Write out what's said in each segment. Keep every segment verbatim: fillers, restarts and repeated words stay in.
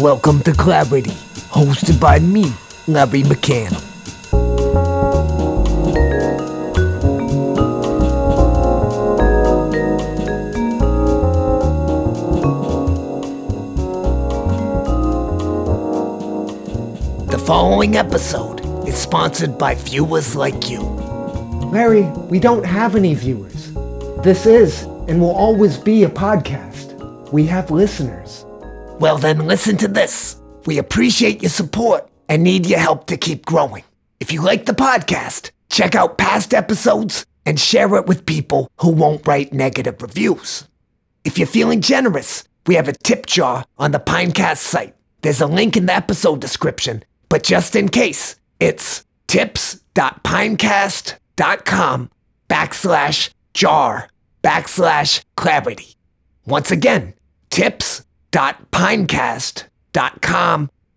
Welcome to Clarity, hosted by me, Larry McCann. The following episode is sponsored by viewers like you. Larry, we don't have any viewers. This is and will always be a podcast. We have listeners. Well then, listen to this. We appreciate your support and need your help to keep growing. If you like the podcast, check out past episodes and share it with people who won't write negative reviews. If you're feeling generous, we have a tip jar on the Pinecast site. There's a link in the episode description, but just in case, it's tips.pinecast.com backslash jar backslash clarity. Once again, tips.pinecast.com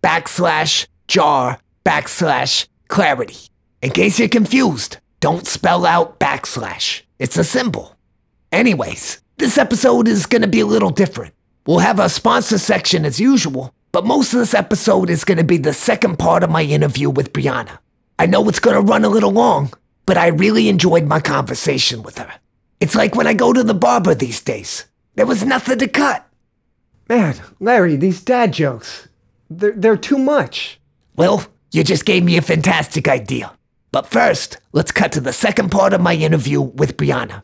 backslash jar backslash clarity. In case you're confused, don't spell out backslash. It's a symbol. Anyways, this episode is going to be a little different. We'll have our sponsor section as usual, but most of this episode is going to be the second part of my interview with Brianna. I know it's going to run a little long, but I really enjoyed my conversation with her. It's like when I go to the barber these days. There was nothing to cut. Man, Larry, these dad jokes, they're, they're too much. Well, you just gave me a fantastic idea. But first, let's cut to the second part of my interview with Brianna.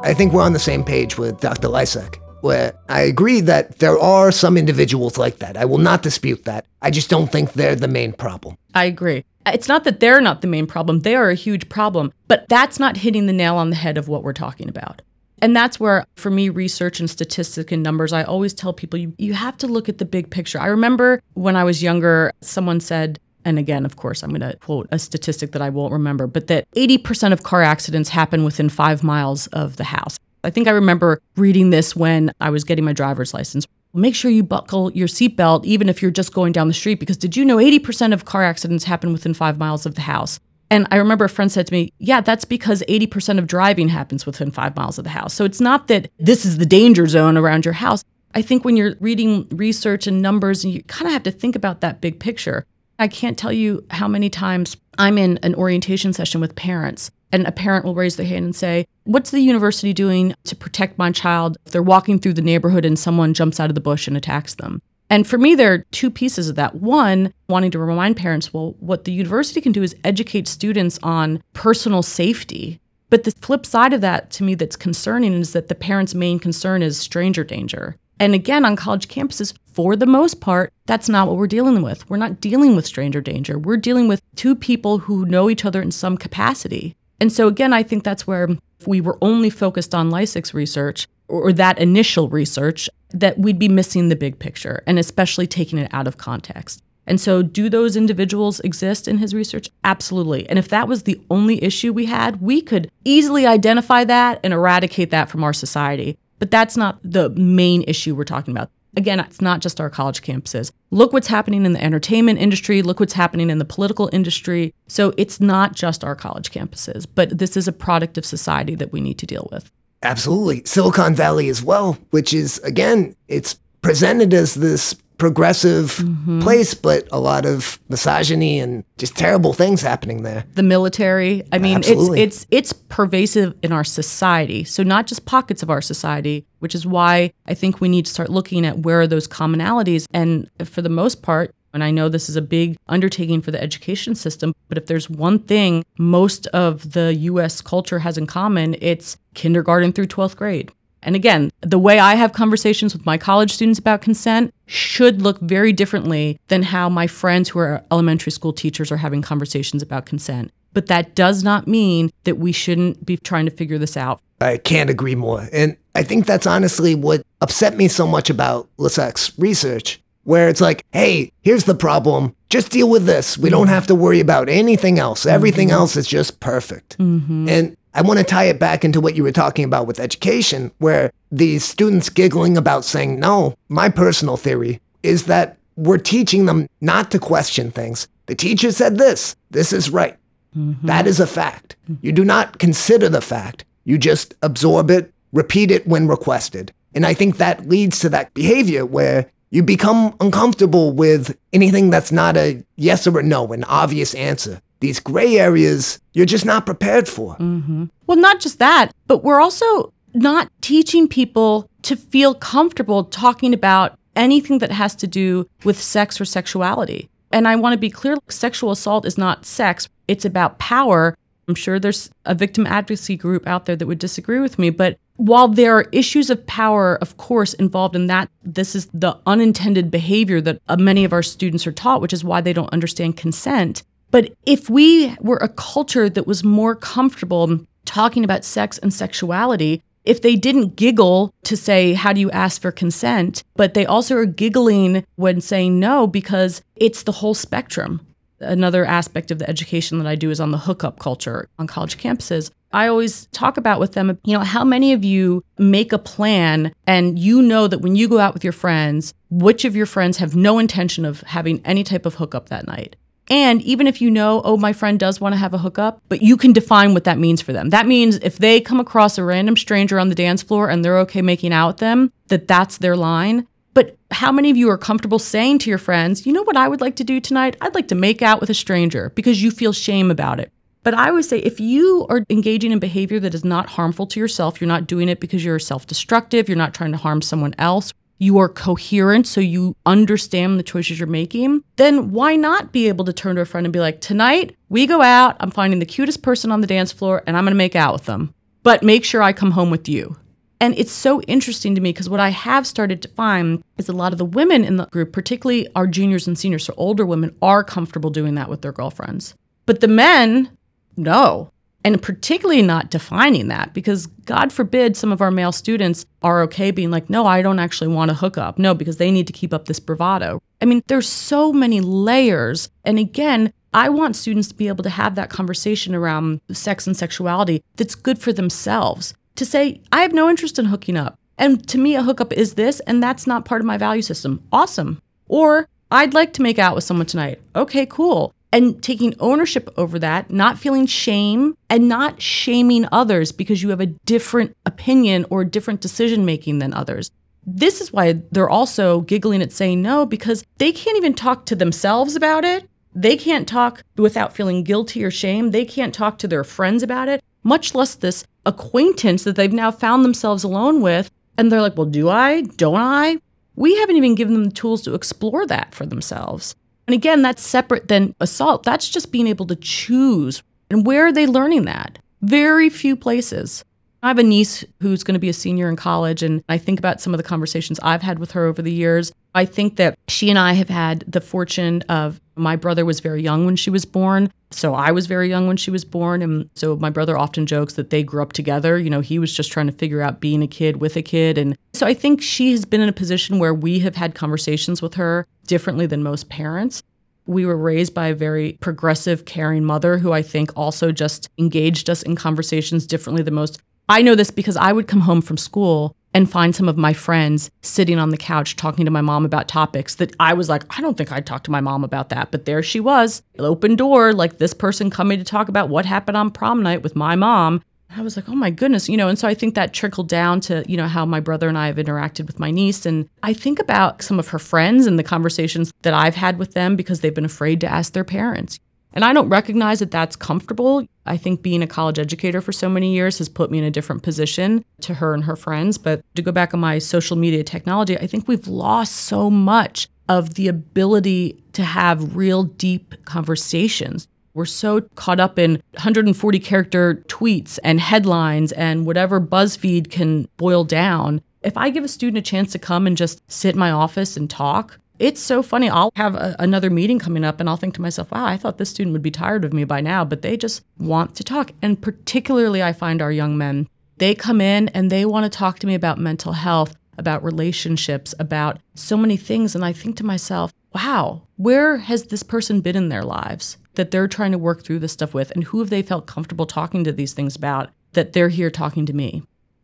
I think we're on the same page with Doctor Lysak, where I agree that there are some individuals like that. I will not dispute that. I just don't think they're the main problem. I agree. It's not that they're not the main problem. They are a huge problem, but that's not hitting the nail on the head of what we're talking about. And that's where, for me, research and statistics and numbers, I always tell people, you, you have to look at the big picture. I remember when I was younger, someone said, and again, of course, I'm going to quote a statistic that I won't remember, but that eighty percent of car accidents happen within five miles of the house. I think I remember reading this when I was getting my driver's license. Make sure you buckle your seatbelt, even if you're just going down the street, because did you know eighty percent of car accidents happen within five miles of the house? And I remember a friend said to me, yeah, that's because eighty percent of driving happens within five miles of the house. So it's not that this is the danger zone around your house. I think when you're reading research and numbers, and you kind of have to think about that big picture. I can't tell you how many times I'm in an orientation session with parents, and a parent will raise their hand and say, what's the university doing to protect my child if they're walking through the neighborhood and someone jumps out of the bush and attacks them? And for me, there are two pieces of that. One, wanting to remind parents, well, what the university can do is educate students on personal safety. But the flip side of that, to me, that's concerning is that the parents' main concern is stranger danger. And again, on college campuses, for the most part, that's not what we're dealing with. We're not dealing with stranger danger. We're dealing with two people who know each other in some capacity. And so again, I think that's where if we were only focused on Lysak's research or that initial research, that we'd be missing the big picture and especially taking it out of context. And so do those individuals exist in his research? Absolutely. And if that was the only issue we had, we could easily identify that and eradicate that from our society. But that's not the main issue we're talking about. Again, it's not just our college campuses. Look what's happening in the entertainment industry. Look what's happening in the political industry. So it's not just our college campuses, but this is a product of society that we need to deal with. Absolutely. Silicon Valley as well, which is, again, it's presented as this progressive mm-hmm. place, but a lot of misogyny and just terrible things happening there. The military. I mean, Absolutely. it's it's it's pervasive in our society. So not just pockets of our society, which is why I think we need to start looking at where are those commonalities. And for the most part, and I know this is a big undertaking for the education system, but if there's one thing most of the U S culture has in common, it's kindergarten through twelfth grade. And again, the way I have conversations with my college students about consent should look very differently than how my friends who are elementary school teachers are having conversations about consent. But that does not mean that we shouldn't be trying to figure this out. I can't agree more. And I think that's honestly what upset me so much about Lysak's research where it's like, hey, here's the problem. Just deal with this. We don't have to worry about anything else. Everything mm-hmm. else is just perfect. Mm-hmm. And I want to tie it back into what you were talking about with education, where these students giggling about saying, no, my personal theory is that we're teaching them not to question things. The teacher said this. This is right. Mm-hmm. That is a fact. Mm-hmm. You do not consider the fact. You just absorb it, repeat it when requested. And I think that leads to that behavior where you become uncomfortable with anything that's not a yes or a no, an obvious answer. These gray areas, you're just not prepared for. Mm-hmm. Well, not just that, but we're also not teaching people to feel comfortable talking about anything that has to do with sex or sexuality. And I want to be clear, sexual assault is not sex. It's about power. I'm sure there's a victim advocacy group out there that would disagree with me, but while there are issues of power, of course, involved in that, this is the unintended behavior that many of our students are taught, which is why they don't understand consent. But if we were a culture that was more comfortable talking about sex and sexuality, if they didn't giggle to say, how do you ask for consent? But they also are giggling when saying no, because it's the whole spectrum. Another aspect of the education that I do is on the hookup culture on college campuses. I always talk about with them, you know, how many of you make a plan and you know that when you go out with your friends, which of your friends have no intention of having any type of hookup that night? And even if you know, oh, my friend does want to have a hookup, but you can define what that means for them. That means if they come across a random stranger on the dance floor and they're okay making out with them, that that's their line. But how many of you are comfortable saying to your friends, you know what I would like to do tonight? I'd like to make out with a stranger, because you feel shame about it. But I would say if you are engaging in behavior that is not harmful to yourself, you're not doing it because you're self-destructive, you're not trying to harm someone else, you are coherent, so you understand the choices you're making, then why not be able to turn to a friend and be like, tonight, we go out, I'm finding the cutest person on the dance floor, and I'm going to make out with them. But make sure I come home with you. And it's so interesting to me, because what I have started to find is a lot of the women in the group, particularly our juniors and seniors, so older women, are comfortable doing that with their girlfriends. But the men, no. And particularly not defining that, because God forbid some of our male students are okay being like, no, I don't actually want to hook up. No, because they need to keep up this bravado. I mean, there's so many layers. And again, I want students to be able to have that conversation around sex and sexuality that's good for themselves. To say, I have no interest in hooking up. And to me, a hookup is this, and that's not part of my value system. Awesome. Or I'd like to make out with someone tonight. Okay, cool. And taking ownership over that, not feeling shame, and not shaming others because you have a different opinion or different decision-making than others. This is why they're also giggling at saying no, because they can't even talk to themselves about it. They can't talk without feeling guilty or shame. They can't talk to their friends about it, much less this acquaintance that they've now found themselves alone with. And they're like, well, do I? Don't I? We haven't even given them the tools to explore that for themselves. And again, that's separate than assault. That's just being able to choose. And where are they learning that? Very few places. I have a niece who's going to be a senior in college, and I think about some of the conversations I've had with her over the years. I think that she and I have had the fortune of, my brother was very young when she was born, so I was very young when she was born, and so my brother often jokes that they grew up together. You know, he was just trying to figure out being a kid with a kid, and so I think she has been in a position where we have had conversations with her differently than most parents. We were raised by a very progressive, caring mother who I think also just engaged us in conversations differently than most. I know this because I would come home from school and find some of my friends sitting on the couch talking to my mom about topics that I was like, I don't think I'd talk to my mom about that. But there she was, open door, like this person coming to talk about what happened on prom night with my mom. I was like, oh my goodness, you know, and so I think that trickled down to, you know, how my brother and I have interacted with my niece. And I think about some of her friends and the conversations that I've had with them because they've been afraid to ask their parents. And I don't recognize that that's comfortable. I think being a college educator for so many years has put me in a different position to her and her friends. But to go back on my social media technology, I think we've lost so much of the ability to have real deep conversations. We're so caught up in one hundred forty character tweets and headlines and whatever BuzzFeed can boil down. If I give a student a chance to come and just sit in my office and talk, it's so funny. I'll have a, another meeting coming up and I'll think to myself, wow, I thought this student would be tired of me by now, but they just want to talk. And particularly I find our young men, they come in and they want to talk to me about mental health, about relationships, about so many things. And I think to myself, wow, where has this person been in their lives that they're trying to work through this stuff with? And who have they felt comfortable talking to these things about that they're here talking to me?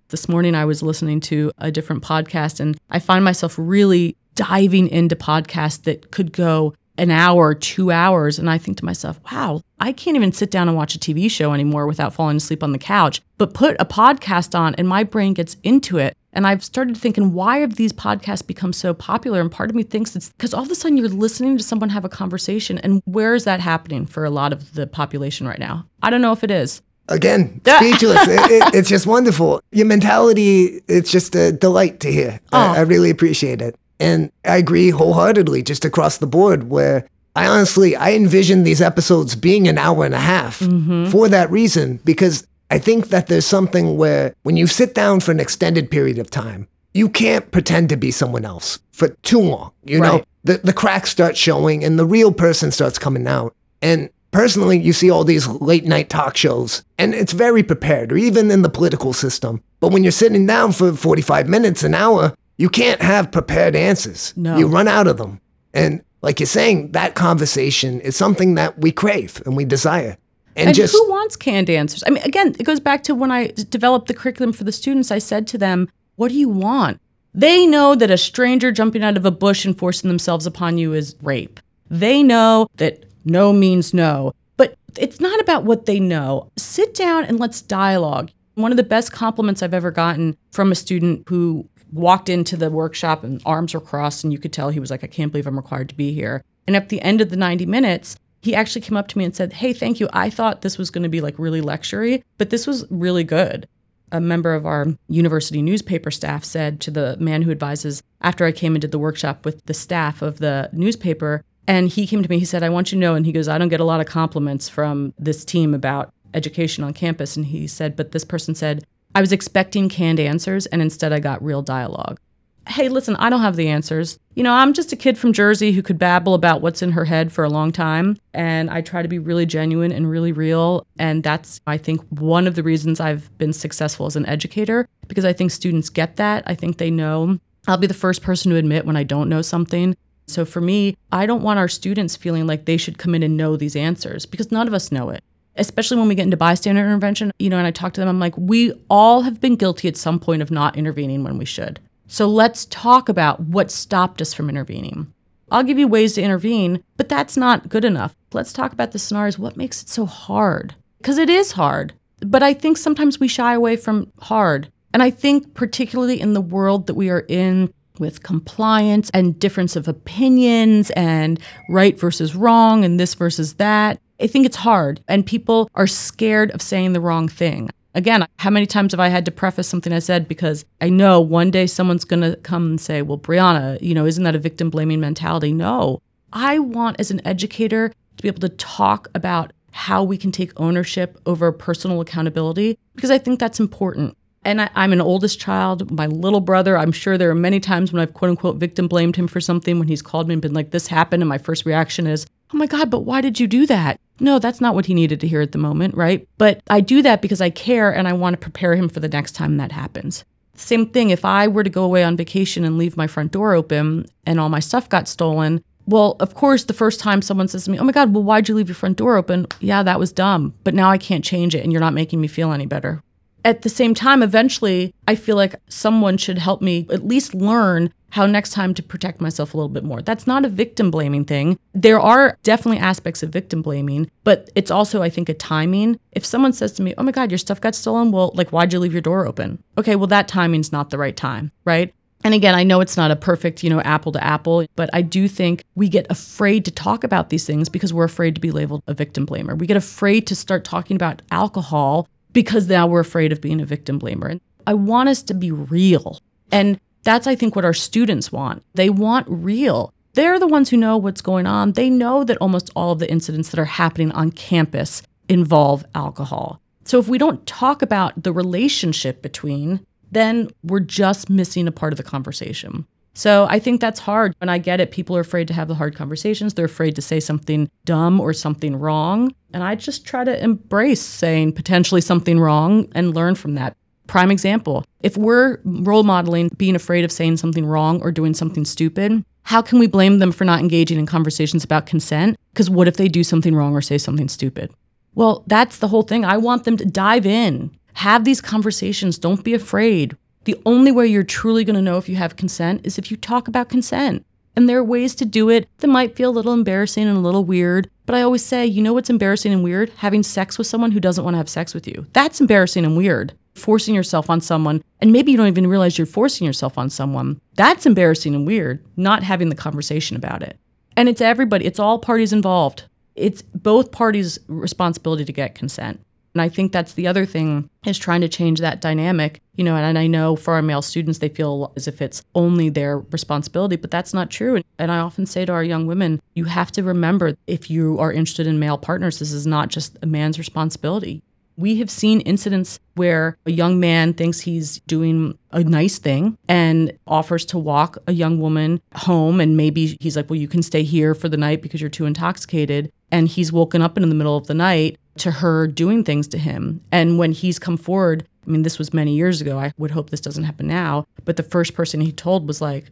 This morning I was listening to a different podcast, and I find myself really diving into podcasts that could go an hour, two hours. And I think to myself, wow, I can't even sit down and watch a T V show anymore without falling asleep on the couch. But put a podcast on and my brain gets into it. And I've started thinking, why have these podcasts become so popular? And part of me thinks it's because all of a sudden you're listening to someone have a conversation. And where is that happening for a lot of the population right now? I don't know if it is. Again, speechless. it, it, it's just wonderful. Your mentality, it's just a delight to hear. Oh. I, I really appreciate it. And I agree wholeheartedly, just across the board, where I honestly, I envision these episodes being an hour and a half mm-hmm. for that reason, because I think that there's something where when you sit down for an extended period of time, you can't pretend to be someone else for too long. You right. know, the, the cracks start showing and the real person starts coming out. And personally, you see all these late night talk shows, and it's very prepared, or even in the political system. But when you're sitting down for forty-five minutes, an hour, you can't have prepared answers. No. You run out of them. And like you're saying, that conversation is something that we crave and we desire. And, and just, who wants canned answers? I mean, again, it goes back to when I developed the curriculum for the students, I said to them, what do you want? They know that a stranger jumping out of a bush and forcing themselves upon you is rape. They know that no means no. But it's not about what they know. Sit down and let's dialogue. One of the best compliments I've ever gotten from a student who walked into the workshop and arms were crossed, and you could tell he was like, I can't believe I'm required to be here. And at the end of the ninety minutes, he actually came up to me and said, hey, thank you. I thought this was going to be like really lectury, but this was really good. A member of our university newspaper staff said to the man who advises, after I came and did the workshop with the staff of the newspaper, and he came to me, he said, I want you to know, and he goes, I don't get a lot of compliments from this team about education on campus. And he said, but this person said, I was expecting canned answers, and instead I got real dialogue. Hey, listen, I don't have the answers. You know, I'm just a kid from Jersey who could babble about what's in her head for a long time. And I try to be really genuine and really real. And that's, I think, one of the reasons I've been successful as an educator, because I think students get that. I think they know. I'll be the first person to admit when I don't know something. So for me, I don't want our students feeling like they should come in and know these answers, because none of us know it, especially when we get into bystander intervention. You know, and I talk to them, I'm like, we all have been guilty at some point of not intervening when we should. So let's talk about what stopped us from intervening. I'll give you ways to intervene, but that's not good enough. Let's talk about the scenarios. What makes it so hard? Because it is hard. But I think sometimes we shy away from hard. And I think particularly in the world that we are in, with compliance and difference of opinions and right versus wrong and this versus that, I think it's hard. And people are scared of saying the wrong thing. Again, how many times have I had to preface something I said because I know one day someone's going to come and say, well, Brianna, you know, isn't that a victim blaming mentality? No, I want as an educator to be able to talk about how we can take ownership over personal accountability, because I think that's important. And I, I'm an oldest child, my little brother. I'm sure there are many times when I've, quote unquote, victim blamed him for something, when he's called me and been like, this happened. And my first reaction is, oh my God, but why did you do that? No, that's not what he needed to hear at the moment, right? But I do that because I care and I want to prepare him for the next time that happens. Same thing, if I were to go away on vacation and leave my front door open and all my stuff got stolen, well, of course, the first time someone says to me, oh my God, well, why'd you leave your front door open? Yeah, that was dumb, but now I can't change it and you're not making me feel any better. At the same time, eventually, I feel like someone should help me at least learn how next time to protect myself a little bit more. That's not a victim blaming thing. There are definitely aspects of victim blaming, but it's also, I think, a timing. If someone says to me, oh my God, your stuff got stolen. Well, like, why'd you leave your door open? Okay, well, that timing's not the right time, right? And again, I know it's not a perfect, you know, apple to apple, but I do think we get afraid to talk about these things because we're afraid to be labeled a victim blamer. We get afraid to start talking about alcohol because now we're afraid of being a victim blamer. And I want us to be real. And that's, I think, what our students want. They want real. They're the ones who know what's going on. They know that almost all of the incidents that are happening on campus involve alcohol. So if we don't talk about the relationship between, then we're just missing a part of the conversation. So I think that's hard. And I get it. People are afraid to have the hard conversations. They're afraid to say something dumb or something wrong. And I just try to embrace saying potentially something wrong and learn from that. prime example. If we're role modeling being afraid of saying something wrong or doing something stupid, how can we blame them for not engaging in conversations about consent? Because what if they do something wrong or say something stupid? Well, that's the whole thing. I want them to dive in. Have these conversations. Don't be afraid. The only way you're truly going to know if you have consent is if you talk about consent. And there are ways to do it that might feel a little embarrassing and a little weird. But I always say, you know what's embarrassing and weird? Having sex with someone who doesn't want to have sex with you. That's embarrassing and weird. Forcing yourself on someone, and maybe you don't even realize you're forcing yourself on someone. That's embarrassing and weird, not having the conversation about it. And it's everybody. It's all parties involved. It's both parties' responsibility to get consent. And I think that's the other thing, is trying to change that dynamic. You know, and I know for our male students, they feel as if it's only their responsibility, but that's not true. And I often say to our young women, you have to remember, if you are interested in male partners, this is not just a man's responsibility. We have seen incidents where a young man thinks he's doing a nice thing and offers to walk a young woman home. And maybe he's like, well, you can stay here for the night because you're too intoxicated. And he's woken up in the middle of the night to her doing things to him. And when he's come forward, I mean, this was many years ago. I would hope this doesn't happen now. But the first person he told was like,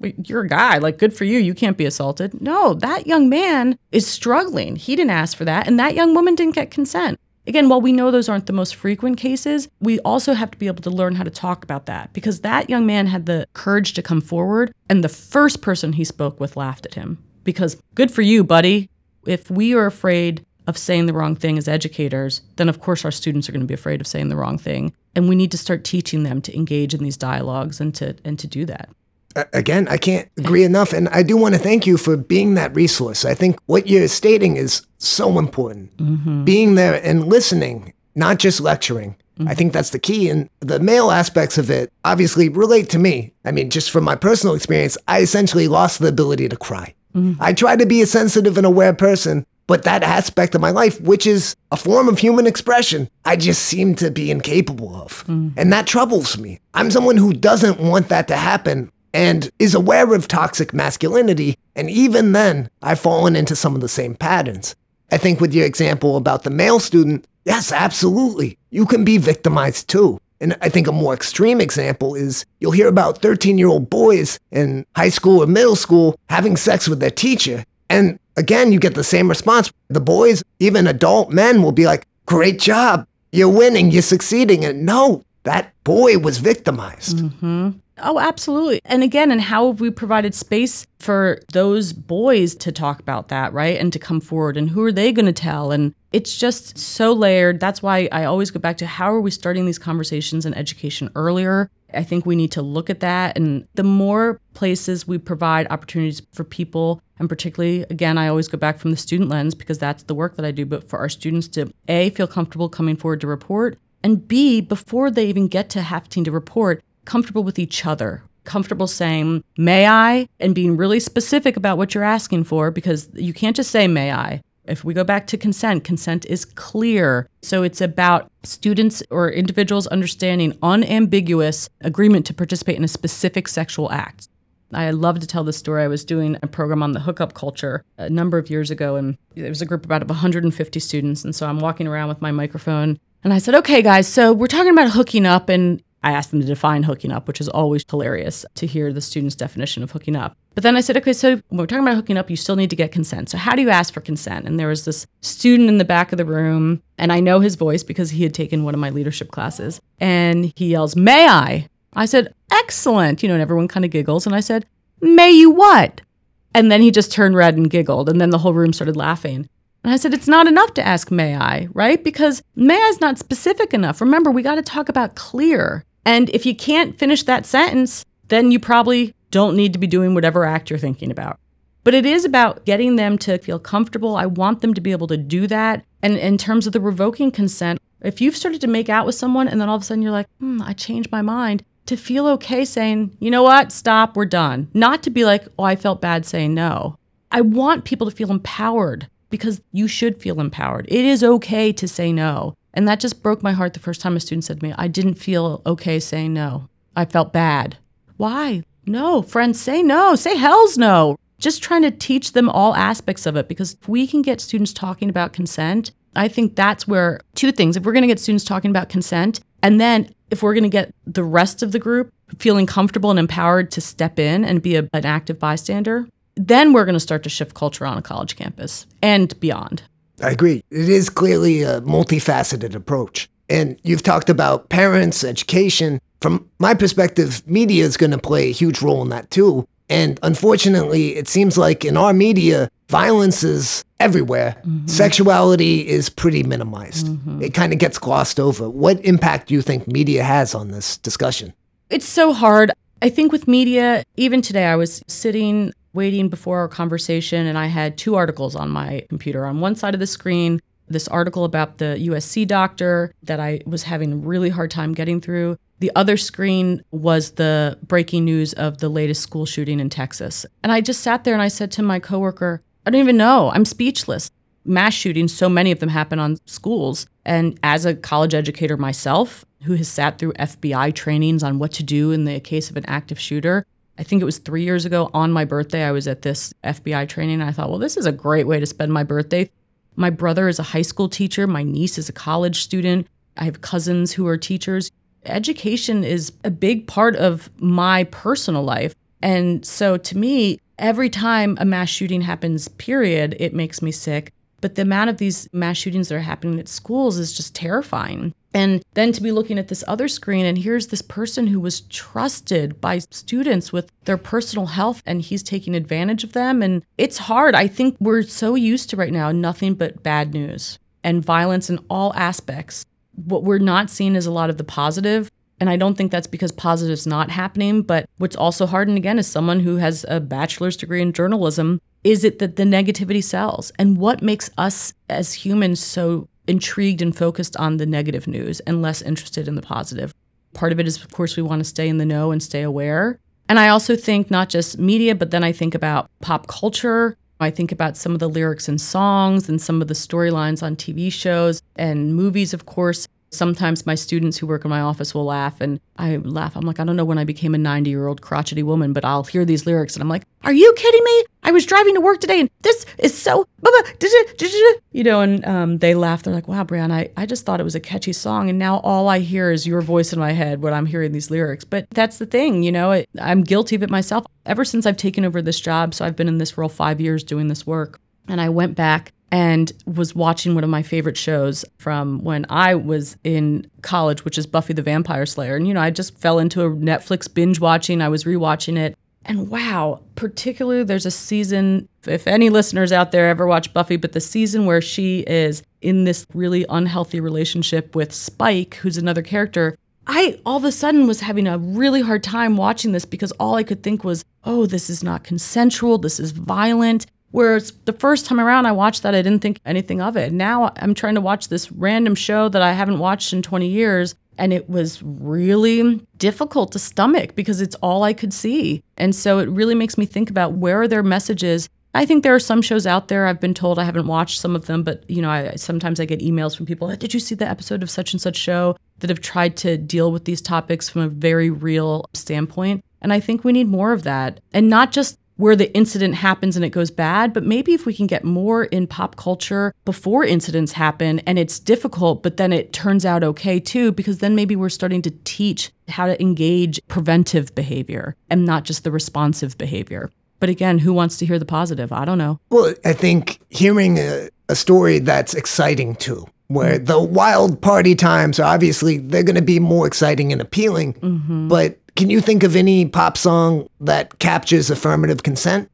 you're a guy, like, good for you. You can't be assaulted. No, that young man is struggling. He didn't ask for that. And that young woman didn't get consent. Again, while we know those aren't the most frequent cases, we also have to be able to learn how to talk about that, because that young man had the courage to come forward, and the first person he spoke with laughed at him because, good for you, buddy. If we are afraid of saying the wrong thing as educators, then of course our students are going to be afraid of saying the wrong thing. And we need to start teaching them to engage in these dialogues and to and to do that. Again, I can't agree enough. And I do want to thank you for being that resource. I think what you're stating is so important. Mm-hmm. Being there and listening, not just lecturing. Mm-hmm. I think that's the key. And the male aspects of it obviously relate to me. I mean, just from my personal experience, I essentially lost the ability to cry. Mm-hmm. I tried to be a sensitive and aware person, but that aspect of my life, which is a form of human expression, I just seem to be incapable of. Mm-hmm. And that troubles me. I'm someone who doesn't want that to happen, and is aware of toxic masculinity, and even then, I've fallen into some of the same patterns. I think with your example about the male student, yes, absolutely, you can be victimized too. And I think a more extreme example is, you'll hear about thirteen-year-old boys in high school or middle school having sex with their teacher, and again, you get the same response. The boys, even adult men, will be like, great job, you're winning, you're succeeding, and no, that boy was victimized. Mm-hmm. Oh, absolutely. And again, and how have we provided space for those boys to talk about that, right? And to come forward, and who are they going to tell? And it's just so layered. That's why I always go back to, how are we starting these conversations in education earlier? I think we need to look at that. And the more places we provide opportunities for people, and particularly, again, I always go back from the student lens, because that's the work that I do, but for our students to A, feel comfortable coming forward to report, and B, before they even get to having to report, comfortable with each other, comfortable saying, may I, and being really specific about what you're asking for, because you can't just say, may I. If we go back to consent, consent is clear. So it's about students or individuals understanding unambiguous agreement to participate in a specific sexual act. I love to tell this story. I was doing a program on the hookup culture a number of years ago, and it was a group of about one hundred fifty students. And so I'm walking around with my microphone, and I said, okay, guys, so we're talking about hooking up, and I asked them to define hooking up, which is always hilarious to hear the students' definition of hooking up. But then I said, okay, so when we're talking about hooking up, you still need to get consent. So how do you ask for consent? And there was this student in the back of the room, and I know his voice because he had taken one of my leadership classes, and he yells, may I? I said, excellent. You know, and everyone kind of giggles. And I said, may you what? And then he just turned red and giggled. And then the whole room started laughing. And I said, it's not enough to ask, may I, right? Because may I is not specific enough. Remember, we got to talk about clear. And if you can't finish that sentence, then you probably don't need to be doing whatever act you're thinking about. But it is about getting them to feel comfortable. I want them to be able to do that. And in terms of the revoking consent, if you've started to make out with someone and then all of a sudden you're like, hmm, I changed my mind, to feel okay saying, you know what, stop, we're done. Not to be like, oh, I felt bad saying no. I want people to feel empowered, because you should feel empowered. It is okay to say no. And that just broke my heart the first time a student said to me, I didn't feel okay saying no. I felt bad. Why? No, friends, say no. Say hell's no. Just trying to teach them all aspects of it, because if we can get students talking about consent, I think that's where two things, if we're going to get students talking about consent, and then if we're going to get the rest of the group feeling comfortable and empowered to step in and be a, an active bystander, then we're going to start to shift culture on a college campus and beyond. I agree. It is clearly a multifaceted approach. And you've talked about parents, education. From my perspective, media is going to play a huge role in that too. And unfortunately, it seems like in our media, violence is everywhere. Mm-hmm. Sexuality is pretty minimized. Mm-hmm. It kind of gets glossed over. What impact do you think media has on this discussion? It's so hard. I think with media, even today, I was sitting waiting before our conversation, and I had two articles on my computer. On one side of the screen, this article about the U S C doctor that I was having a really hard time getting through. The other screen was the breaking news of the latest school shooting in Texas. And I just sat there and I said to my coworker, I don't even know. I'm speechless. Mass shootings, so many of them happen on schools. And as a college educator myself, who has sat through F B I trainings on what to do in the case of an active shooter, I think it was three years ago on my birthday, I was at this F B I training. And I thought, well, this is a great way to spend my birthday. My brother is a high school teacher. My niece is a college student. I have cousins who are teachers. Education is a big part of my personal life. And so to me, every time a mass shooting happens, period, it makes me sick. But the amount of these mass shootings that are happening at schools is just terrifying. And then to be looking at this other screen, and here's this person who was trusted by students with their personal health, and he's taking advantage of them. And it's hard. I think we're so used to right now nothing but bad news and violence in all aspects. What we're not seeing is a lot of the positive. And I don't think that's because positive's not happening. But what's also hard, and again, is someone who has a bachelor's degree in journalism, is it that the negativity sells? And what makes us as humans so intrigued and focused on the negative news and less interested in the positive? Part of it is, of course, we want to stay in the know and stay aware. And I also think not just media, but then I think about pop culture. I think about some of the lyrics in songs and some of the storylines on T V shows and movies, of course. Sometimes my students who work in my office will laugh, and I laugh. I'm like, I don't know when I became a ninety-year-old crotchety woman, but I'll hear these lyrics, and I'm like, are you kidding me? I was driving to work today, and this is so, you know, and um, they laugh. They're like, wow, Brianna, I, I just thought it was a catchy song, and now all I hear is your voice in my head when I'm hearing these lyrics. But that's the thing, you know, it, I'm guilty of it myself. Ever since I've taken over this job, so I've been in this role five years doing this work, and I went back and was watching one of my favorite shows from when I was in college, which is Buffy the Vampire Slayer. And, you know, I just fell into a Netflix binge watching. I was rewatching it. And wow, particularly there's a season, if any listeners out there ever watch Buffy, but the season where she is in this really unhealthy relationship with Spike, who's another character, I all of a sudden was having a really hard time watching this because all I could think was, oh, this is not consensual. This is violent. Whereas the first time around I watched that, I didn't think anything of it. Now I'm trying to watch this random show that I haven't watched in twenty years, and it was really difficult to stomach because it's all I could see. And so it really makes me think about where are their messages. I think there are some shows out there, I've been told, I haven't watched some of them, but you know, I sometimes I get emails from people, did you see the episode of such and such show, that have tried to deal with these topics from a very real standpoint. And I think we need more of that, and not just where the incident happens and it goes bad, but maybe if we can get more in pop culture before incidents happen, and it's difficult, but then it turns out okay too, because then maybe we're starting to teach how to engage preventive behavior and not just the responsive behavior. But again, who wants to hear the positive? I don't know. Well, I think hearing a, a story that's exciting too, where the wild party times, obviously, they're going to be more exciting and appealing, mm-hmm. but can you think of any pop song that captures affirmative consent,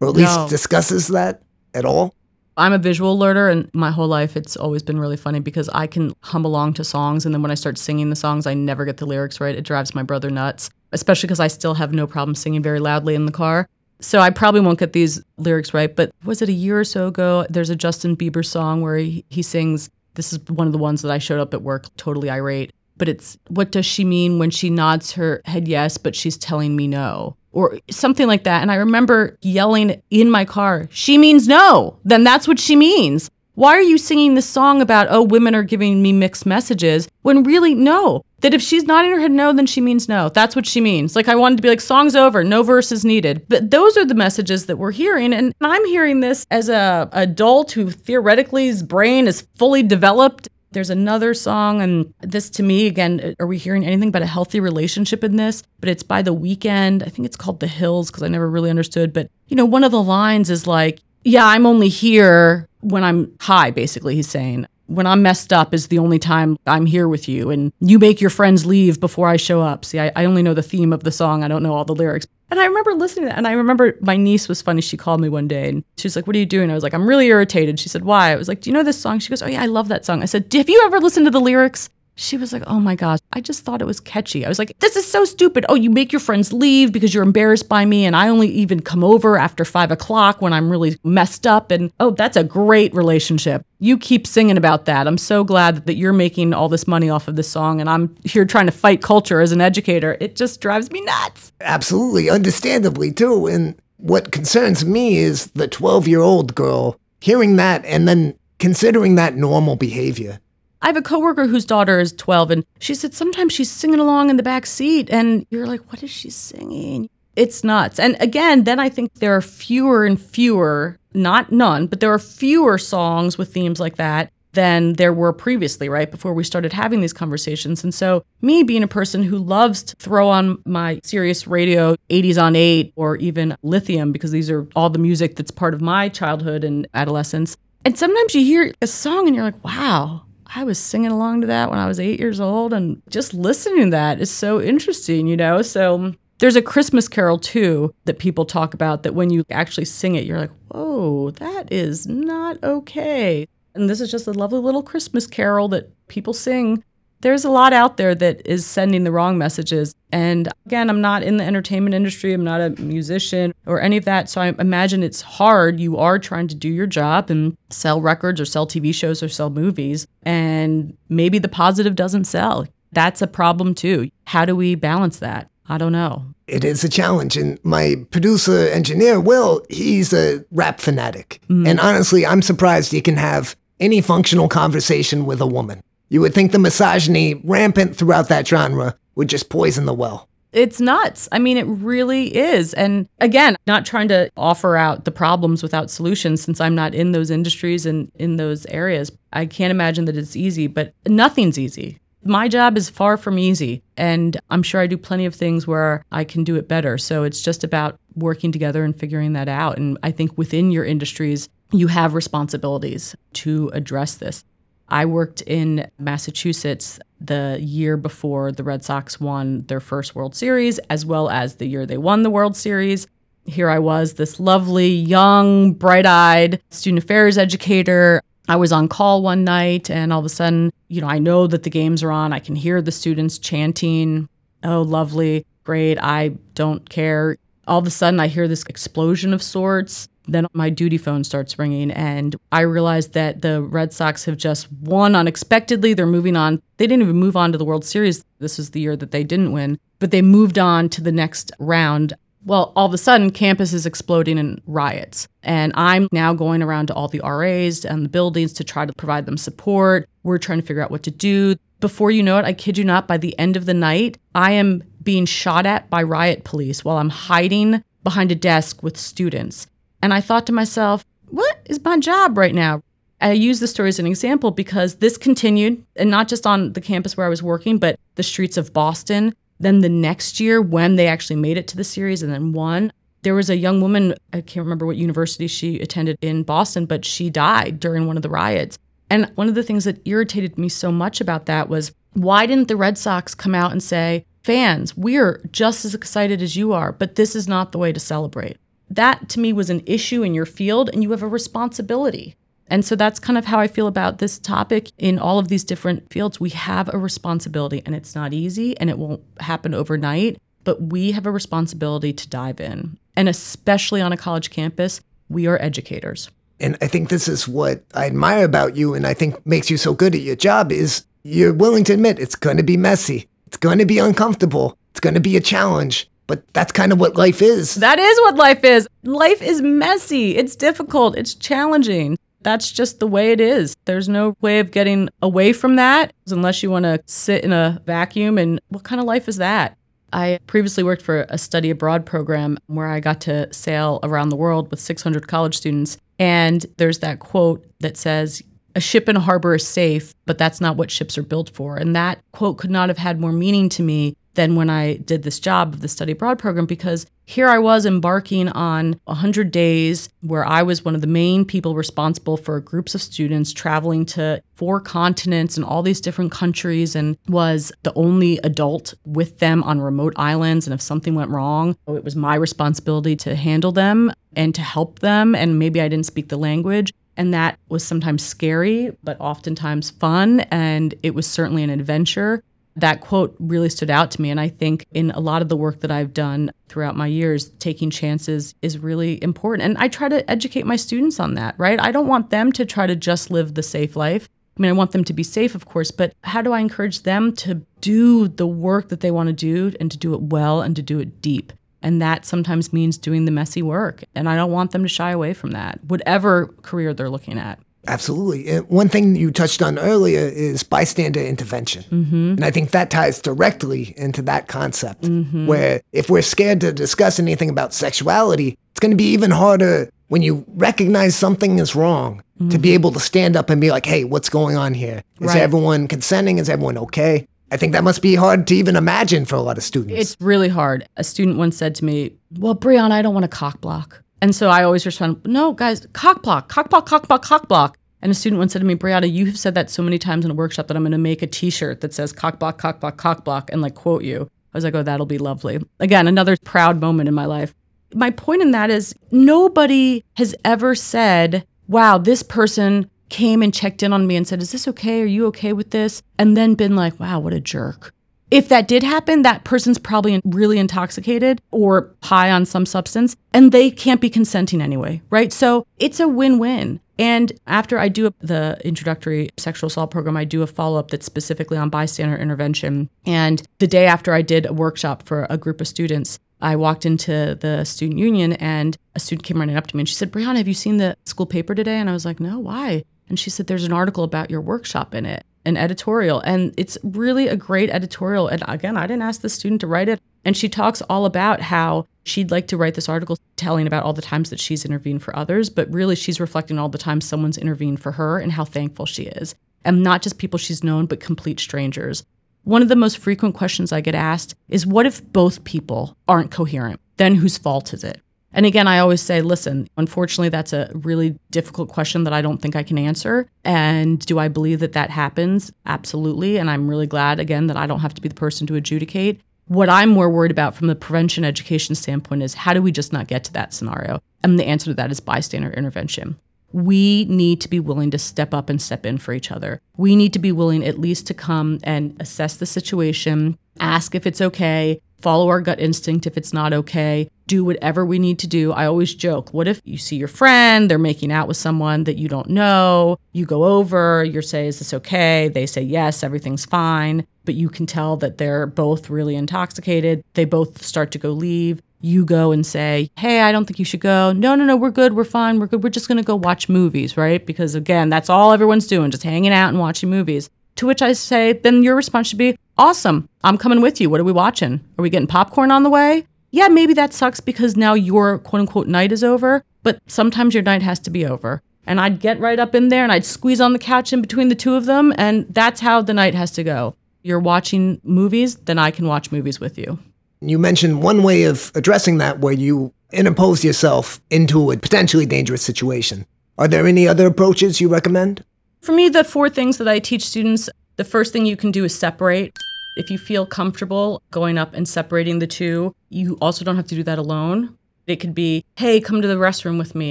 or at least no. discusses that at all? I'm a visual learner, and my whole life it's always been really funny because I can hum along to songs, and then when I start singing the songs, I never get the lyrics right. It drives my brother nuts, especially because I still have no problem singing very loudly in the car. So I probably won't get these lyrics right, but was it a year or so ago, there's a Justin Bieber song where he, he sings, this is one of the ones that I showed up at work totally irate. But it's, what does she mean when she nods her head yes, but she's telling me no, or something like that. And I remember yelling in my car, she means no, then that's what she means. Why are you singing this song about, oh, women are giving me mixed messages, when really, no. That if she's nodding her head no, then she means no. That's what she means. Like, I wanted to be like, song's over, no verse is needed. But those are the messages that we're hearing. And I'm hearing this as a adult who theoretically his brain is fully developed. There's another song, and this to me, again, are we hearing anything but a healthy relationship in this? But it's by The Weeknd. I think it's called The Hills, because I never really understood. But, you know, one of the lines is like, yeah, I'm only here when I'm high, basically, he's saying. When I'm messed up is the only time I'm here with you, and you make your friends leave before I show up. See, I, I only know the theme of the song. I don't know all the lyrics. And I remember listening to that, and I remember my niece was funny. She called me one day, and she was like, what are you doing? I was like, I'm really irritated. She said, why? I was like, do you know this song? She goes, oh, yeah, I love that song. I said, have you ever listened to the lyrics? She was like, oh, my gosh, I just thought it was catchy. I was like, this is so stupid. Oh, you make your friends leave because you're embarrassed by me. And I only even come over after five o'clock when I'm really messed up. And, oh, that's a great relationship. You keep singing about that. I'm so glad that you're making all this money off of this song. And I'm here trying to fight culture as an educator. It just drives me nuts. Absolutely. Understandably, too. And what concerns me is the twelve-year-old girl hearing that and then considering that normal behavior. I have a coworker whose daughter is twelve, and she said sometimes she's singing along in the back seat, and you're like, what is she singing? It's nuts. And again, then I think there are fewer and fewer, not none, but there are fewer songs with themes like that than there were previously, right, before we started having these conversations. And so me being a person who loves to throw on my Sirius radio eighties on eight or even Lithium, because these are all the music that's part of my childhood and adolescence. And sometimes you hear a song and you're like, wow. I was singing along to that when I was eight years old, and just listening to that is so interesting, you know? So there's a Christmas carol, too, that people talk about that when you actually sing it, you're like, whoa, that is not okay. And this is just a lovely little Christmas carol that people sing. There's a lot out there that is sending the wrong messages. And again, I'm not in the entertainment industry. I'm not a musician or any of that. So I imagine it's hard. You are trying to do your job and sell records or sell T V shows or sell movies. And maybe the positive doesn't sell. That's a problem too. How do we balance that? I don't know. It is a challenge. And my producer engineer, Will, he's a rap fanatic. Mm. And honestly, I'm surprised he can have any functional conversation with a woman. You would think the misogyny rampant throughout that genre would just poison the well. It's nuts. I mean, it really is. And again, not trying to offer out the problems without solutions, since I'm not in those industries and in those areas. I can't imagine that it's easy, but nothing's easy. My job is far from easy, and I'm sure I do plenty of things where I can do it better. So it's just about working together and figuring that out. And I think within your industries, you have responsibilities to address this. I worked in Massachusetts the year before the Red Sox won their first World Series, as well as the year they won the World Series. Here I was, this lovely, young, bright-eyed student affairs educator. I was on call one night, and all of a sudden, you know, I know that the games are on. I can hear the students chanting, oh, lovely, great, I don't care. All of a sudden, I hear this explosion of sorts. Then my duty phone starts ringing, and I realized that the Red Sox have just won unexpectedly. They're moving on. They didn't even move on to the World Series. This is the year that they didn't win, but they moved on to the next round. Well, all of a sudden, campus is exploding in riots, and I'm now going around to all the R As and the buildings to try to provide them support. We're trying to figure out what to do. Before you know it, I kid you not, by the end of the night, I am being shot at by riot police while I'm hiding behind a desk with students. And I thought to myself, what is my job right now? I use this story as an example because this continued, and not just on the campus where I was working, but the streets of Boston. Then the next year, when they actually made it to the series and then won, there was a young woman, I can't remember what university she attended in Boston, but she died during one of the riots. And one of the things that irritated me so much about that was, why didn't the Red Sox come out and say, fans, we're just as excited as you are, but this is not the way to celebrate? That, to me, was an issue in your field, and you have a responsibility. And so that's kind of how I feel about this topic in all of these different fields. We have a responsibility, and it's not easy, and it won't happen overnight, but we have a responsibility to dive in. And especially on a college campus, we are educators. And I think this is what I admire about you, and I think makes you so good at your job, is you're willing to admit it's going to be messy, it's going to be uncomfortable, it's going to be a challenge. But that's kind of what life is. That is what life is. Life is messy. It's difficult. It's challenging. That's just the way it is. There's no way of getting away from that unless you want to sit in a vacuum. And what kind of life is that? I previously worked for a study abroad program where I got to sail around the world with six hundred college students. And there's that quote that says, a ship in a harbor is safe, but that's not what ships are built for. And that quote could not have had more meaning to me than when I did this job of the study abroad program, because here I was embarking on one hundred days where I was one of the main people responsible for groups of students traveling to four continents and all these different countries, and was the only adult with them on remote islands. And if something went wrong, it was my responsibility to handle them and to help them. And maybe I didn't speak the language. And that was sometimes scary, but oftentimes fun. And it was certainly an adventure. That quote really stood out to me. And I think in a lot of the work that I've done throughout my years, taking chances is really important. And I try to educate my students on that, right? I don't want them to try to just live the safe life. I mean, I want them to be safe, of course, but how do I encourage them to do the work that they want to do, and to do it well, and to do it deep? And that sometimes means doing the messy work. And I don't want them to shy away from that, whatever career they're looking at. Absolutely. One thing you touched on earlier is bystander intervention. Mm-hmm. And I think that ties directly into that concept, mm-hmm. where if we're scared to discuss anything about sexuality, it's going to be even harder when you recognize something is wrong, mm-hmm. to be able to stand up and be like, hey, what's going on here? Is right. everyone consenting? Is everyone okay? I think that must be hard to even imagine for a lot of students. It's really hard. A student once said to me, well, Brianna, I don't want to cock block. And so I always respond, no, guys, cock block, cock block, cock block, cock block. And a student once said to me, Brianna, you have said that so many times in a workshop that I'm going to make a T-shirt that says cock block, cock block, cock block, and like quote you. I was like, oh, that'll be lovely. Again, another proud moment in my life. My point in that is nobody has ever said, wow, this person came and checked in on me and said, is this okay? Are you okay with this? And then been like, wow, what a jerk. If that did happen, that person's probably really intoxicated or high on some substance, and they can't be consenting anyway, right? So it's a win-win. And after I do the introductory sexual assault program, I do a follow-up that's specifically on bystander intervention. And the day after I did a workshop for a group of students, I walked into the student union and a student came running up to me and she said, Brianna, have you seen the school paper today? And I was like, no, why? And she said, there's an article about your workshop in it, an editorial. And it's really a great editorial. And again, I didn't ask the student to write it. And she talks all about how she'd like to write this article telling about all the times that she's intervened for others, but really she's reflecting all the times someone's intervened for her and how thankful she is. And not just people she's known, but complete strangers. One of the most frequent questions I get asked is, what if both people aren't coherent? Then whose fault is it? And again, I always say, listen, unfortunately, that's a really difficult question that I don't think I can answer. And do I believe that that happens? Absolutely. And I'm really glad, again, that I don't have to be the person to adjudicate. What I'm more worried about from the prevention education standpoint is, how do we just not get to that scenario? And the answer to that is bystander intervention. We need to be willing to step up and step in for each other. We need to be willing at least to come and assess the situation, ask if it's okay, follow our gut instinct if it's not okay, do whatever we need to do. I always joke, what if you see your friend, they're making out with someone that you don't know, you go over, you say, is this okay? They say, yes, everything's fine. But you can tell that they're both really intoxicated. They both start to go leave. You go and say, hey, I don't think you should go. No, no, no, we're good. We're fine. We're good. We're just going to go watch movies, right? Because again, that's all everyone's doing, just hanging out and watching movies. To which I say, then your response should be, awesome. I'm coming with you. What are we watching? Are we getting popcorn on the way? Yeah, maybe that sucks because now your quote unquote night is over, but sometimes your night has to be over. And I'd get right up in there and I'd squeeze on the couch in between the two of them. And that's how the night has to go. You're watching movies, then I can watch movies with you. You mentioned one way of addressing that where you interpose yourself into a potentially dangerous situation. Are there any other approaches you recommend? For me, the four things that I teach students, the first thing you can do is separate. If you feel comfortable going up and separating the two, you also don't have to do that alone. It could be, hey, come to the restroom with me,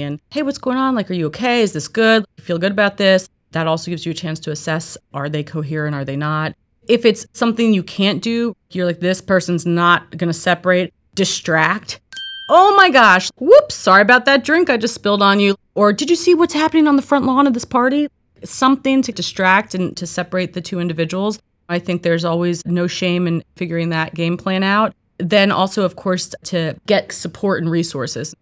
and hey, what's going on? Like, are you okay? Is this good? I feel good about this. That also gives you a chance to assess, are they coherent? Are they not? If it's something you can't do, you're like, this person's not going to separate, distract. Oh my gosh, whoops, sorry about that drink I just spilled on you. Or did you see what's happening on the front lawn of this party? Something to distract and to separate the two individuals. I think there's always no shame in figuring that game plan out. Then also, of course, to get support and resources.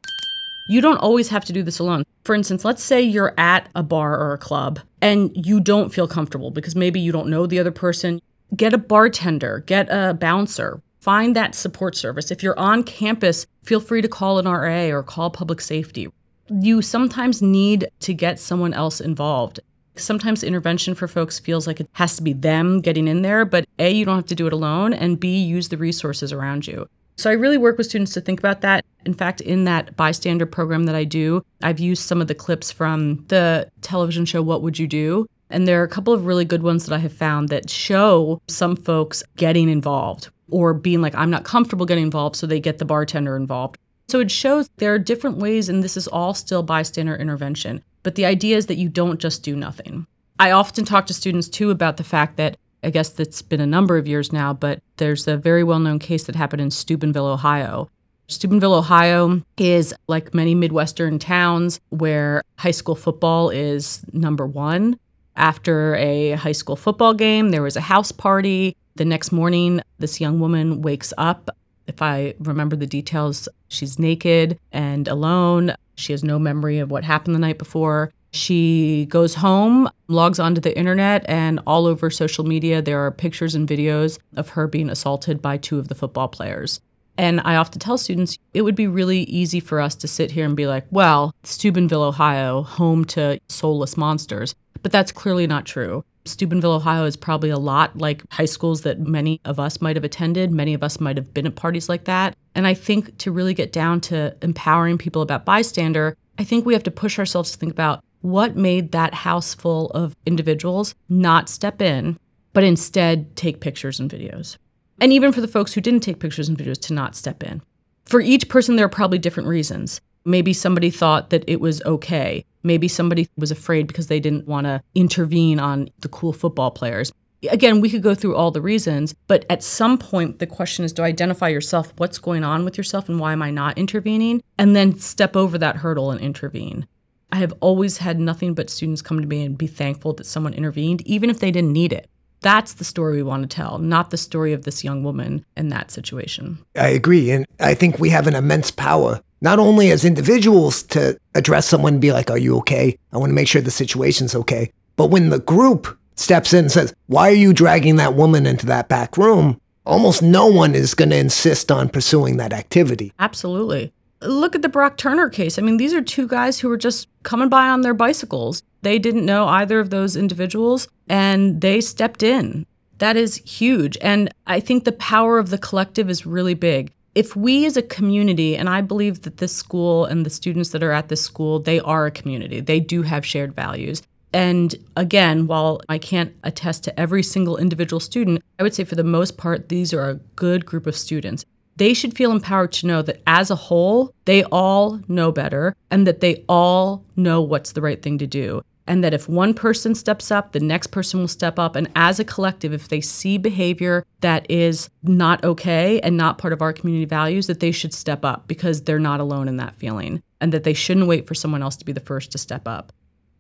You don't always have to do this alone. for instance, let's say you're at a bar or a club and you don't feel comfortable because maybe you don't know the other person. Get a bartender, get a bouncer, find that support service. If you're on campus, feel free to call an R A or call public safety. You sometimes need to get someone else involved. Sometimes intervention for folks feels like it has to be them getting in there, but A, you don't have to do it alone, and B, use the resources around you. So I really work with students to think about that. In fact, in that bystander program that I do, I've used some of the clips from the television show, What Would You Do? And there are a couple of really good ones that I have found that show some folks getting involved or being like, I'm not comfortable getting involved, so they get the bartender involved. So it shows there are different ways, and this is all still bystander intervention. But the idea is that you don't just do nothing. I often talk to students, too, about the fact that, I guess that's been a number of years now, but there's a very well-known case that happened in Steubenville, Ohio. Steubenville, Ohio is like many Midwestern towns where high school football is number one. After a high school football game, there was a house party. The next morning, this young woman wakes up. If I remember the details, she's naked and alone. She has no memory of what happened the night before. She goes home, logs onto the internet, and all over social media, there are pictures and videos of her being assaulted by two of the football players. And I often tell students, it would be really easy for us to sit here and be like, well, Steubenville, Ohio, home to soulless monsters. But that's clearly not true. Steubenville, Ohio is probably a lot like high schools that many of us might have attended. Many of us might have been at parties like that. And I think to really get down to empowering people about bystander, I think we have to push ourselves to think about what made that house full of individuals not step in, but instead take pictures and videos. And even for the folks who didn't take pictures and videos to not step in. For each person, there are probably different reasons. Maybe somebody thought that it was okay. Maybe somebody was afraid because they didn't want to intervene on the cool football players. Again, we could go through all the reasons, but at some point, the question is to identify yourself, what's going on with yourself and why am I not intervening? And then step over that hurdle and intervene. I have always had nothing but students come to me and be thankful that someone intervened, even if they didn't need it. That's the story we want to tell, not the story of this young woman in that situation. I agree. And I think we have an immense power, not only as individuals to address someone and be like, are you okay? I want to make sure the situation's okay. But when the group steps in and says, why are you dragging that woman into that back room? Almost no one is going to insist on pursuing that activity. Absolutely. Look at the Brock Turner case. I mean, these are two guys who were just coming by on their bicycles. They didn't know either of those individuals, and they stepped in. That is huge. And I think the power of the collective is really big. If we as a community, and I believe that this school and the students that are at this school, they are a community. They do have shared values. And again, while I can't attest to every single individual student, I would say for the most part, these are a good group of students. They should feel empowered to know that as a whole, they all know better and that they all know what's the right thing to do. And that if one person steps up, the next person will step up. And as a collective, if they see behavior that is not okay and not part of our community values, that they should step up because they're not alone in that feeling and that they shouldn't wait for someone else to be the first to step up.